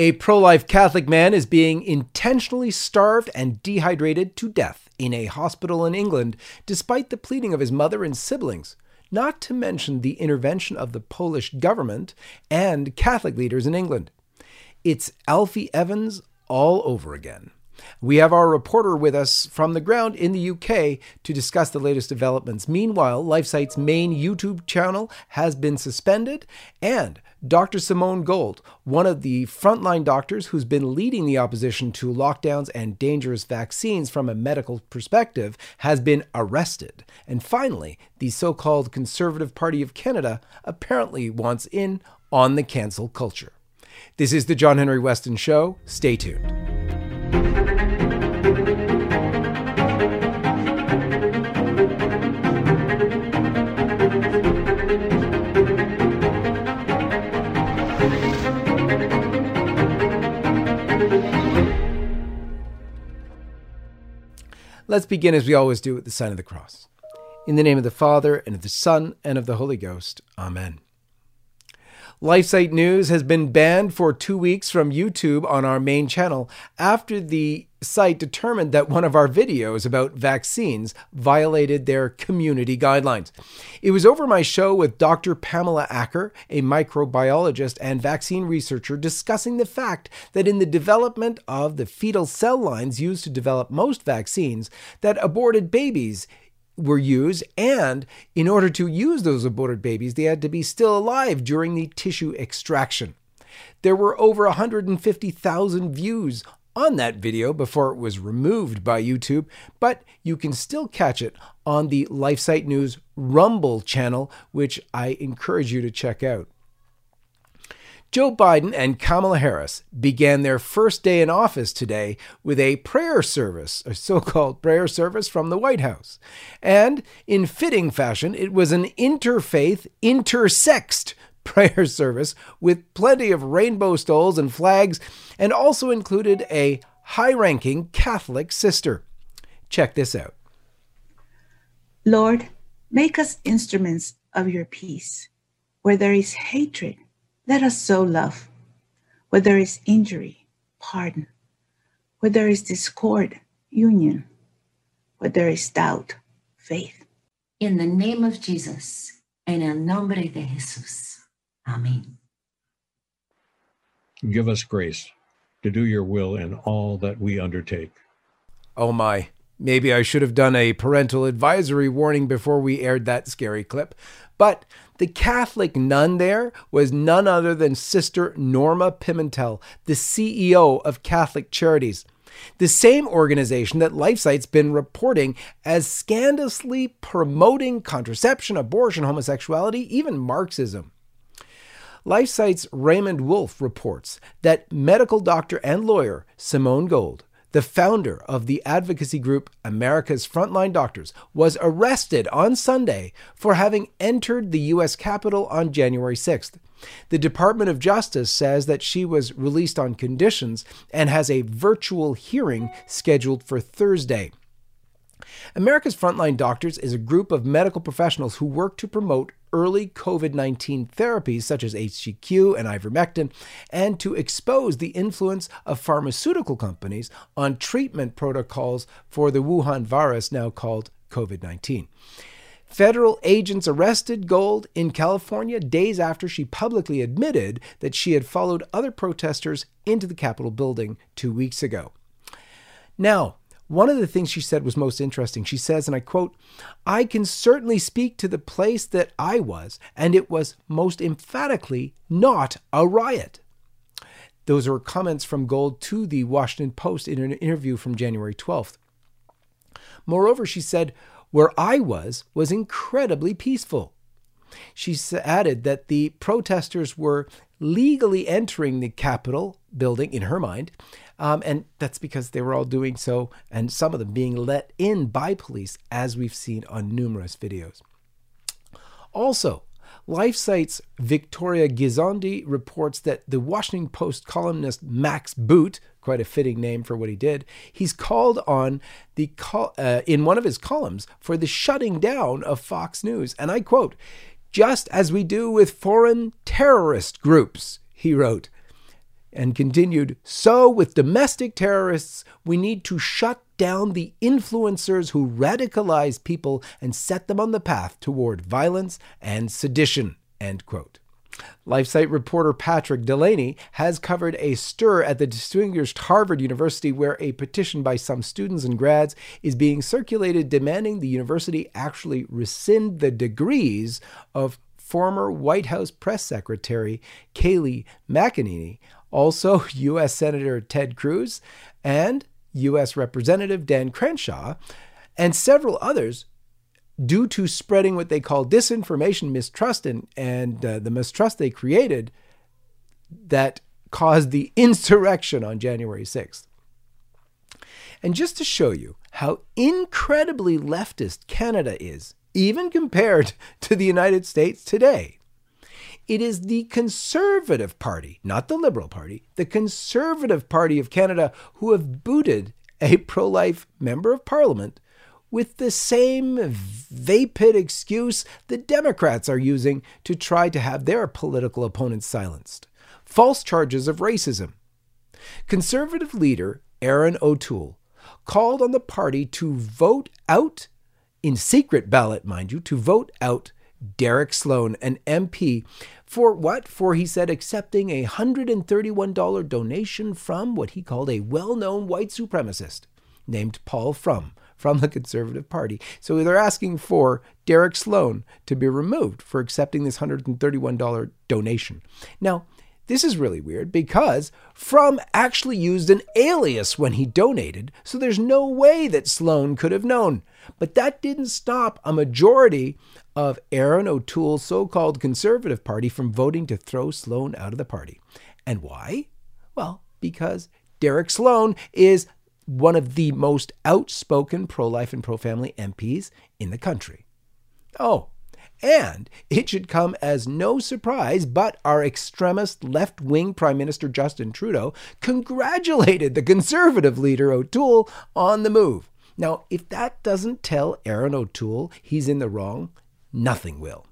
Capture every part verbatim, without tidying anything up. A pro-life Catholic man is being intentionally starved and dehydrated to death in a hospital in England, despite the pleading of his mother and siblings, not to mention the intervention of the Polish government and Catholic leaders in England. It's Alfie Evans all over again. We have our reporter with us from the ground in the U K to discuss the latest developments. Meanwhile, LifeSite's main YouTube channel has been suspended, and Doctor Simone Gold, one of the frontline doctors who's been leading the opposition to lockdowns and dangerous vaccines from a medical perspective, has been arrested. And finally, the so-called Conservative Party of Canada apparently wants in on the cancel culture. This is the John Henry Weston Show. Stay tuned. Let's begin, as we always do, with the sign of the cross. In the name of the Father, and of the Son, and of the Holy Ghost. Amen. LifeSite News has been banned for two weeks from YouTube on our main channel after the site determined that one of our videos about vaccines violated their community guidelines. It was over my show with Doctor Pamela Acker, a microbiologist and vaccine researcher, discussing the fact that in the development of the fetal cell lines used to develop most vaccines, that aborted babies were used, and in order to use those aborted babies, they had to be still alive during the tissue extraction. There were over one hundred fifty thousand views on that video before it was removed by YouTube, but you can still catch it on the LifeSite News Rumble channel, which I encourage you to check out. Joe Biden and Kamala Harris began their first day in office today with a prayer service, a so-called prayer service from the White House. And in fitting fashion, it was an interfaith, intersexed prayer service with plenty of rainbow stoles and flags, and also included a high-ranking Catholic sister. Check this out. Lord, make us instruments of your peace. Where there is hatred, let us sow love. Where there is injury, pardon. Where there is discord, union. Where there is doubt, faith. In the name of Jesus, en el nombre de Jesús. Amen. Give us grace to do your will in all that we undertake. Oh my, maybe I should have done a parental advisory warning before we aired that scary clip. But the Catholic nun there was none other than Sister Norma Pimentel, the C E O of Catholic Charities, the same organization that LifeSite's been reporting as scandalously promoting contraception, abortion, homosexuality, even Marxism. LifeSite's Raymond Wolf reports that medical doctor and lawyer Simone Gold, the founder of the advocacy group America's Frontline Doctors, was arrested on Sunday for having entered the U S Capitol on January sixth. The Department of Justice says that she was released on conditions and has a virtual hearing scheduled for Thursday. America's Frontline Doctors is a group of medical professionals who work to promote early COVID nineteen therapies such as H C Q and ivermectin, and to expose the influence of pharmaceutical companies on treatment protocols for the Wuhan virus, now called COVID nineteen. Federal agents arrested Gold in California days after she publicly admitted that she had followed other protesters into the Capitol building two weeks ago. Now, one of the things she said was most interesting. She says, and I quote, "I can certainly speak to the place that I was, and it was most emphatically not a riot." Those are comments from Gold to the Washington Post in an interview from January twelfth. Moreover, she said, "Where I was was incredibly peaceful." She added that the protesters were legally entering the Capitol building, in her mind, Um, and that's because they were all doing so, and some of them being let in by police, as we've seen on numerous videos. Also, LifeSite's Victoria Ghisondi reports that the Washington Post columnist Max Boot, quite a fitting name for what he did, he's called on the col- uh, in one of his columns for the shutting down of Fox News. And I quote, "Just as we do with foreign terrorist groups," he wrote. and continued, so with domestic terrorists, we need to shut down the influencers who radicalize people and set them on the path toward violence and sedition, end quote. LifeSite reporter Patrick Delaney has covered a stir at the distinguished Harvard University where a petition by some students and grads is being circulated demanding the university actually rescind the degrees of former White House press secretary Kayleigh McEnany, also U S Senator Ted Cruz, and U S Representative Dan Crenshaw, and several others, due to spreading what they call disinformation, mistrust, and, and uh, the mistrust they created that caused the insurrection on January sixth. And just to show you how incredibly leftist Canada is, even compared to the United States today, it is the Conservative Party, not the Liberal Party, the Conservative Party of Canada who have booted a pro-life member of Parliament with the same vapid excuse the Democrats are using to try to have their political opponents silenced. False charges of racism. Conservative leader Erin O'Toole called on the party to vote out, in secret ballot, mind you, to vote out Derek Sloan, an M P, for what? For, he said, accepting a one hundred thirty-one dollars donation from what he called a well-known white supremacist named Paul Fromm, from the Conservative Party. So they're asking for Derek Sloan to be removed for accepting this one hundred thirty-one dollars donation. Now, this is really weird because Fromm actually used an alias when he donated, so there's no way that Sloan could have known. But that didn't stop a majority of Erin O'Toole's so-called Conservative Party from voting to throw Sloan out of the party. And why? Well, because Derek Sloan is one of the most outspoken pro-life and pro-family M Ps in the country. Oh, and it should come as no surprise, but our extremist left-wing Prime Minister Justin Trudeau congratulated the Conservative leader O'Toole on the move. Now, if that doesn't tell Erin O'Toole he's in the wrong, nothing will.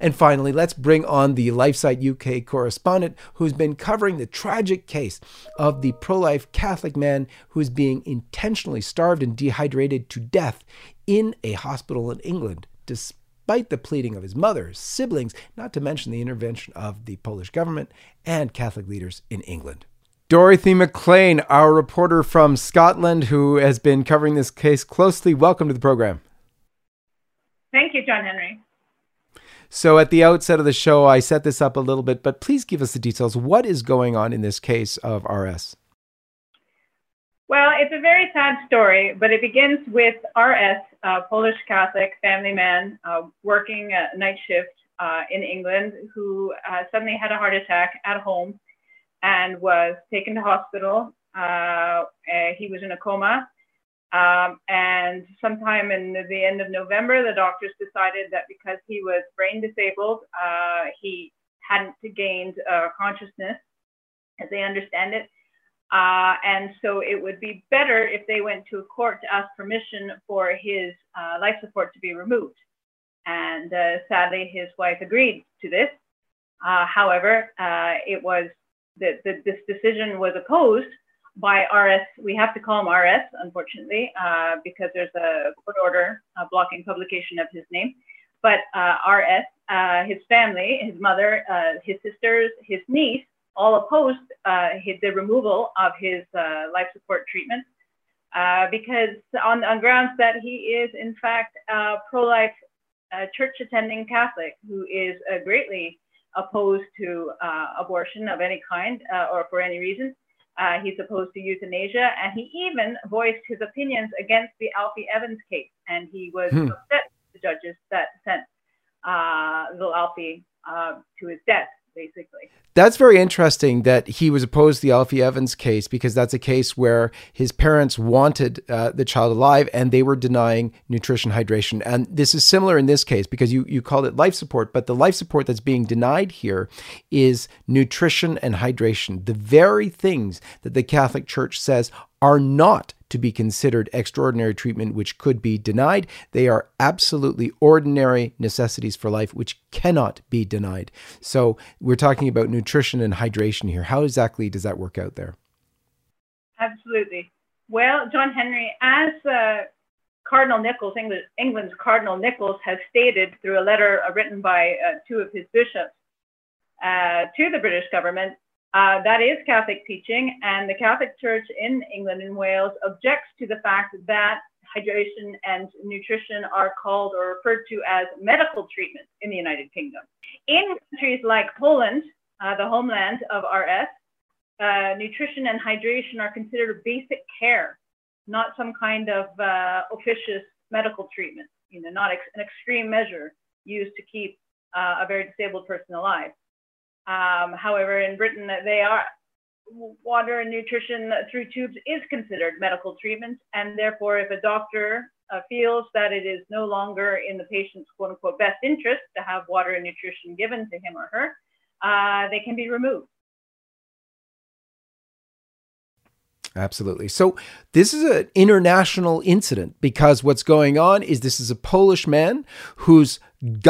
And finally, let's bring on the LifeSite U K correspondent who's been covering the tragic case of the pro-life Catholic man who's being intentionally starved and dehydrated to death in a hospital in England, despite the pleading of his mother, siblings, not to mention the intervention of the Polish government and Catholic leaders in England. Dorothy McLean, our reporter from Scotland who has been covering this case closely, welcome to the program. Thank you, John Henry. So at the outset of the show, I set this up a little bit, but please give us the details. What is going on in this case of R S? Well, it's a very sad story, but it begins with R S, a Polish Catholic family man uh, working a night shift uh, in England, who uh, suddenly had a heart attack at home and was taken to hospital. Uh, he was in a coma. Um, and sometime in the end of November, the doctors decided that because he was brain disabled, uh, he hadn't gained uh, consciousness, as they understand it. Uh, and so it would be better if they went to a court to ask permission for his uh, life support to be removed. And uh, sadly, his wife agreed to this. Uh, however, uh, it was the, the, this decision was opposed by R S. We have to call him R S, unfortunately, uh, because there's a court order uh, blocking publication of his name. But uh, R S, uh, his family, his mother, uh, his sisters, his niece, all opposed uh, his, the removal of his uh, life support treatment uh, because on, on grounds that he is, in fact, a pro-life uh, church-attending Catholic who is uh, greatly opposed to uh, abortion of any kind uh, or for any reason. Uh, he's opposed to euthanasia, and he even voiced his opinions against the Alfie Evans case. And he was hmm. upset with the judges that sent uh, little Alfie uh, to his death, basically. That's very interesting that he was opposed to the Alfie Evans case, because that's a case where his parents wanted uh, the child alive, and they were denying nutrition, hydration. And this is similar in this case, because you, you called it life support, but the life support that's being denied here is nutrition and hydration, the very things that the Catholic Church says are not to be considered extraordinary treatment which could be denied. They are absolutely ordinary necessities for life which cannot be denied. So we're talking about nutrition and hydration here. How exactly does that work out there? Absolutely. Well, John Henry, as uh, Cardinal Nichols, England, England's Cardinal Nichols has stated through a letter uh, written by uh, two of his bishops uh, to the British government, Uh, that is Catholic teaching, and the Catholic Church in England and Wales objects to the fact that hydration and nutrition are called or referred to as medical treatment in the United Kingdom. In countries like Poland, uh, the homeland of R S, uh, nutrition and hydration are considered basic care, not some kind of uh, officious medical treatment, you know, not ex- an extreme measure used to keep uh, a very disabled person alive. Um, however, in Britain, they are water and nutrition through tubes is considered medical treatment. And therefore, if a doctor uh, feels that it is no longer in the patient's quote unquote best interest to have water and nutrition given to him or her, uh, they can be removed. Absolutely. So this is an international incident because what's going on is this is a Polish man whose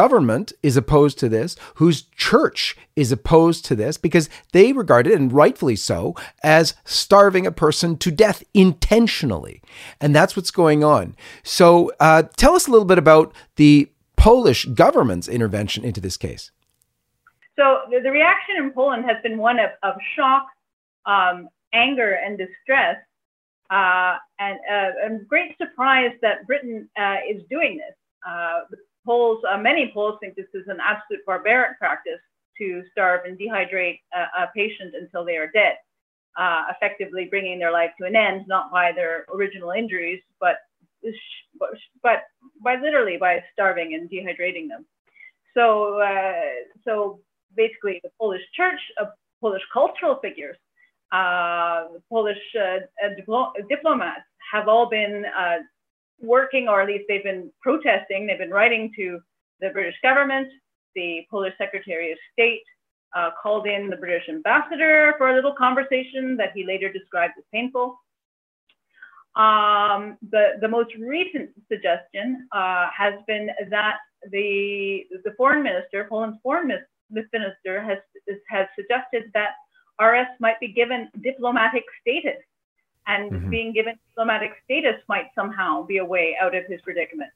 government is opposed to this, whose church is opposed to this because they regard it, and rightfully so, as starving a person to death intentionally. And that's what's going on. So uh, tell us a little bit about the Polish government's intervention into this case. So the reaction in Poland has been one of, of shock, um, anger and distress, uh, and, uh, and great surprise that Britain uh, is doing this. Uh, the Poles, uh, many Poles think this is an absolute barbaric practice to starve and dehydrate a, a patient until they are dead, uh, effectively bringing their life to an end, not by their original injuries, but, but, but by literally by starving and dehydrating them. So, uh, so basically the Polish church, uh, Polish cultural figures, Uh, Polish uh, diplo- diplomats have all been uh, working, or at least they've been protesting. They've been writing to the British government. The Polish Secretary of State uh, called in the British ambassador for a little conversation that he later described as painful. Um, the, the most recent suggestion uh, has been that the, the foreign minister, Poland's foreign minister, has, has suggested that R S might be given diplomatic status, and mm-hmm. being given diplomatic status might somehow be a way out of his predicament.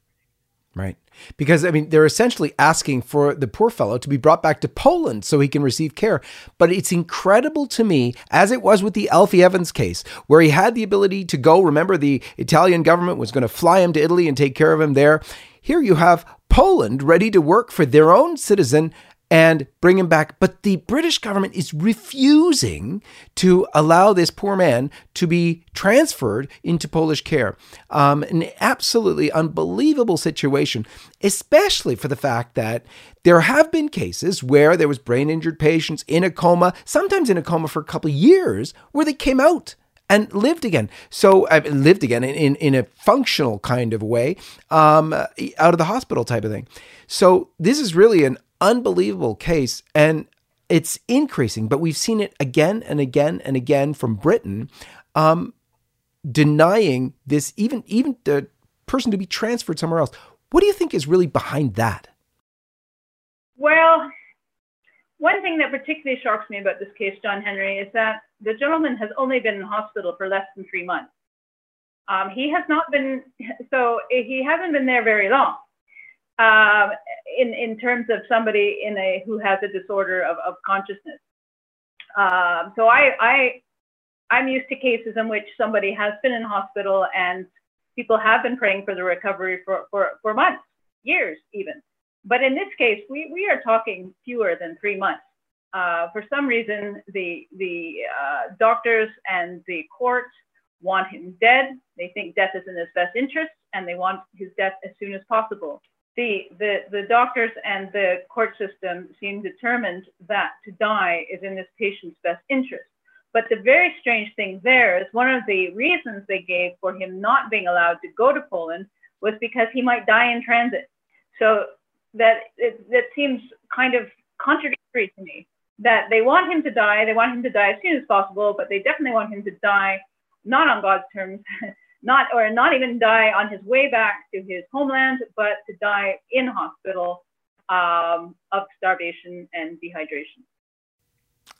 Right. Because, I mean, they're essentially asking for the poor fellow to be brought back to Poland so he can receive care. But it's incredible to me, as it was with the Alfie Evans case, where he had the ability to go. Remember, the Italian government was going to fly him to Italy and take care of him there. Here you have Poland ready to work for their own citizen and bring him back. But the British government is refusing to allow this poor man to be transferred into Polish care. Um, an absolutely unbelievable situation, especially for the fact that there have been cases where there was brain injured patients in a coma, sometimes in a coma for a couple of years, where they came out and lived again. So I've uh, lived again in, in, in a functional kind of way, um, out of the hospital type of thing. So this is really an unbelievable case, and it's increasing, but we've seen it again and again and again from Britain, um, denying this, even even the person to be transferred somewhere else. What do you think is really behind that? Well, one thing that particularly shocks me about this case, John Henry, is that the gentleman has only been in hospital for less than three months. Um, he has not been, so he hasn't been there very long. Um, in, in terms of somebody in a who has a disorder of, of consciousness. Um, so I, I, I'm used to cases in which somebody has been in hospital and people have been praying for the recovery for, for, for months, years even. But in this case, we, we are talking fewer than three months. Uh, for some reason, the, the uh, doctors and the court want him dead. They think death is in his best interest, and they want his death as soon as possible. The, the, the doctors and the court system seem determined that to die is in this patient's best interest. But the very strange thing there is one of the reasons they gave for him not being allowed to go to Poland was because he might die in transit. So that, it, that seems kind of contradictory to me, that they want him to die, they want him to die as soon as possible, but they definitely want him to die not on God's terms, not or not even die on his way back to his homeland, but to die in hospital um, of starvation and dehydration.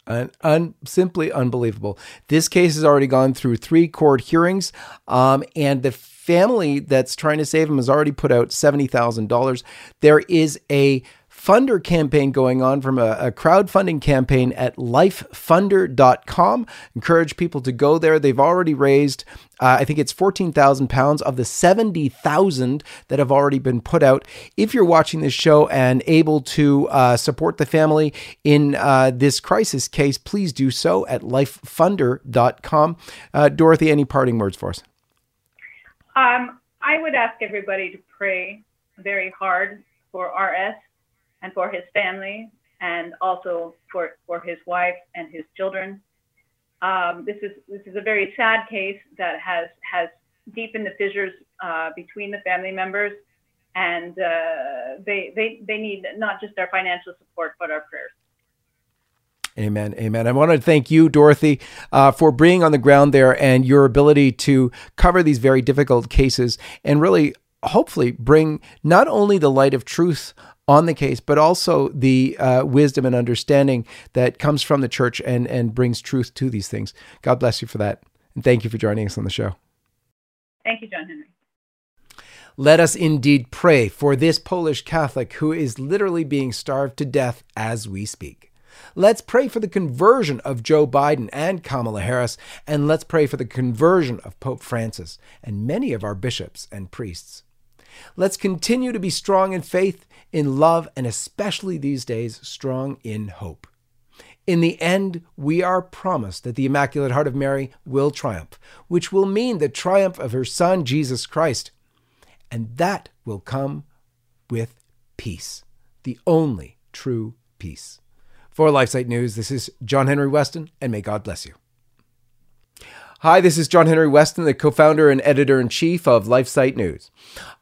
Un, un, simply unbelievable. This case has already gone through three court hearings, um, and the family that's trying to save him has already put out seventy thousand dollars. There is a funder campaign going on from a, a crowdfunding campaign at life funder dot com. Encourage people to go there. They've already raised, uh, I think it's fourteen thousand pounds of the seventy thousand that have already been put out. If you're watching this show and able to uh, support the family in uh, this crisis case, please do so at life funder dot com. Uh, Dorothy, any parting words for us? Um, I would ask everybody to pray very hard for R S and for his family, and also for, for his wife and his children. Um, this is this is a very sad case that has has deepened the fissures uh, between the family members, and uh, they they they need not just our financial support but our prayers. Amen. Amen. I want to thank you, Dorothy, uh, for being on the ground there and your ability to cover these very difficult cases and really, hopefully, bring not only the light of truth on the case, but also the uh, wisdom and understanding that comes from the church and, and brings truth to these things. God bless you for that. And thank you for joining us on the show. Thank you, John Henry. Let us indeed pray for this Polish Catholic who is literally being starved to death as we speak. Let's pray for the conversion of Joe Biden and Kamala Harris, and let's pray for the conversion of Pope Francis and many of our bishops and priests. Let's continue to be strong in faith, in love, and especially these days, strong in hope. In the end, we are promised that the Immaculate Heart of Mary will triumph, which will mean the triumph of her Son, Jesus Christ. And that will come with peace, the only true peace. For LifeSite News, this is John Henry Weston, and may God bless you. Hi, this is John Henry Weston, the co-founder and editor-in-chief of LifeSite News.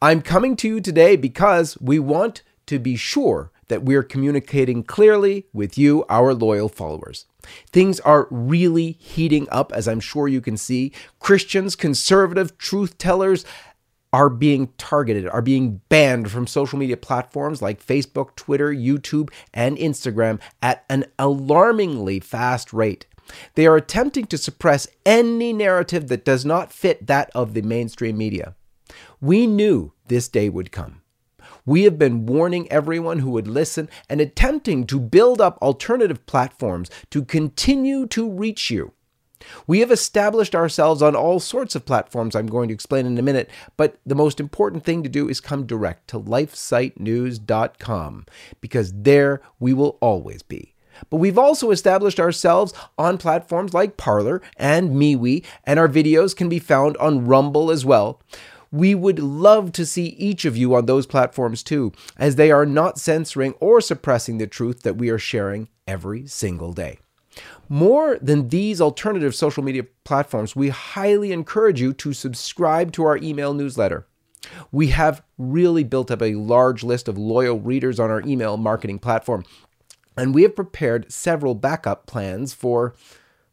I'm coming to you today because we want to be sure that we're communicating clearly with you, our loyal followers. Things are really heating up, as I'm sure you can see. Christians, conservative truth-tellers are being targeted, are being banned from social media platforms like Facebook, Twitter, YouTube, and Instagram at an alarmingly fast rate. They are attempting to suppress any narrative that does not fit that of the mainstream media. We knew this day would come. We have been warning everyone who would listen and attempting to build up alternative platforms to continue to reach you. We have established ourselves on all sorts of platforms I'm going to explain in a minute, but the most important thing to do is come direct to life site news dot com, because there we will always be. But we've also established ourselves on platforms like Parler and MeWe, and our videos can be found on Rumble as well. We would love to see each of you on those platforms too, as they are not censoring or suppressing the truth that we are sharing every single day. More than these alternative social media platforms, we highly encourage you to subscribe to our email newsletter. We have really built up a large list of loyal readers on our email marketing platform. And we have prepared several backup plans for,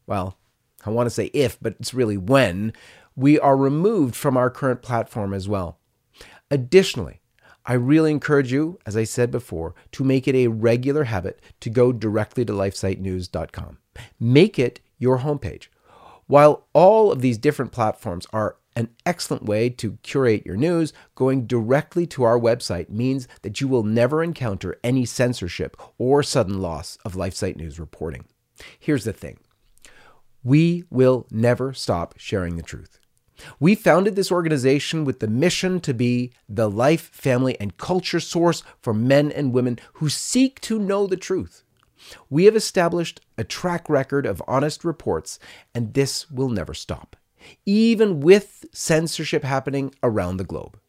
well, I want to say if, but it's really when, we are removed from our current platform as well. Additionally, I really encourage you, as I said before, to make it a regular habit to go directly to life site news dot com. Make it your homepage. While all of these different platforms are an excellent way to curate your news, going directly to our website means that you will never encounter any censorship or sudden loss of LifeSite News reporting. Here's the thing. We will never stop sharing the truth. We founded this organization with the mission to be the life, family, and culture source for men and women who seek to know the truth. We have established a track record of honest reports, and this will never stop, even with censorship happening around the globe.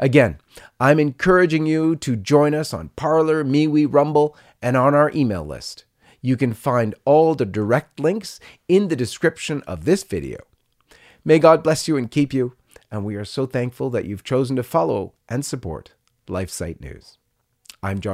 Again, I'm encouraging you to join us on Parler, MeWe, Rumble, and on our email list. You can find all the direct links in the description of this video. May God bless you and keep you, and we are so thankful that you've chosen to follow and support LifeSite News. I'm John.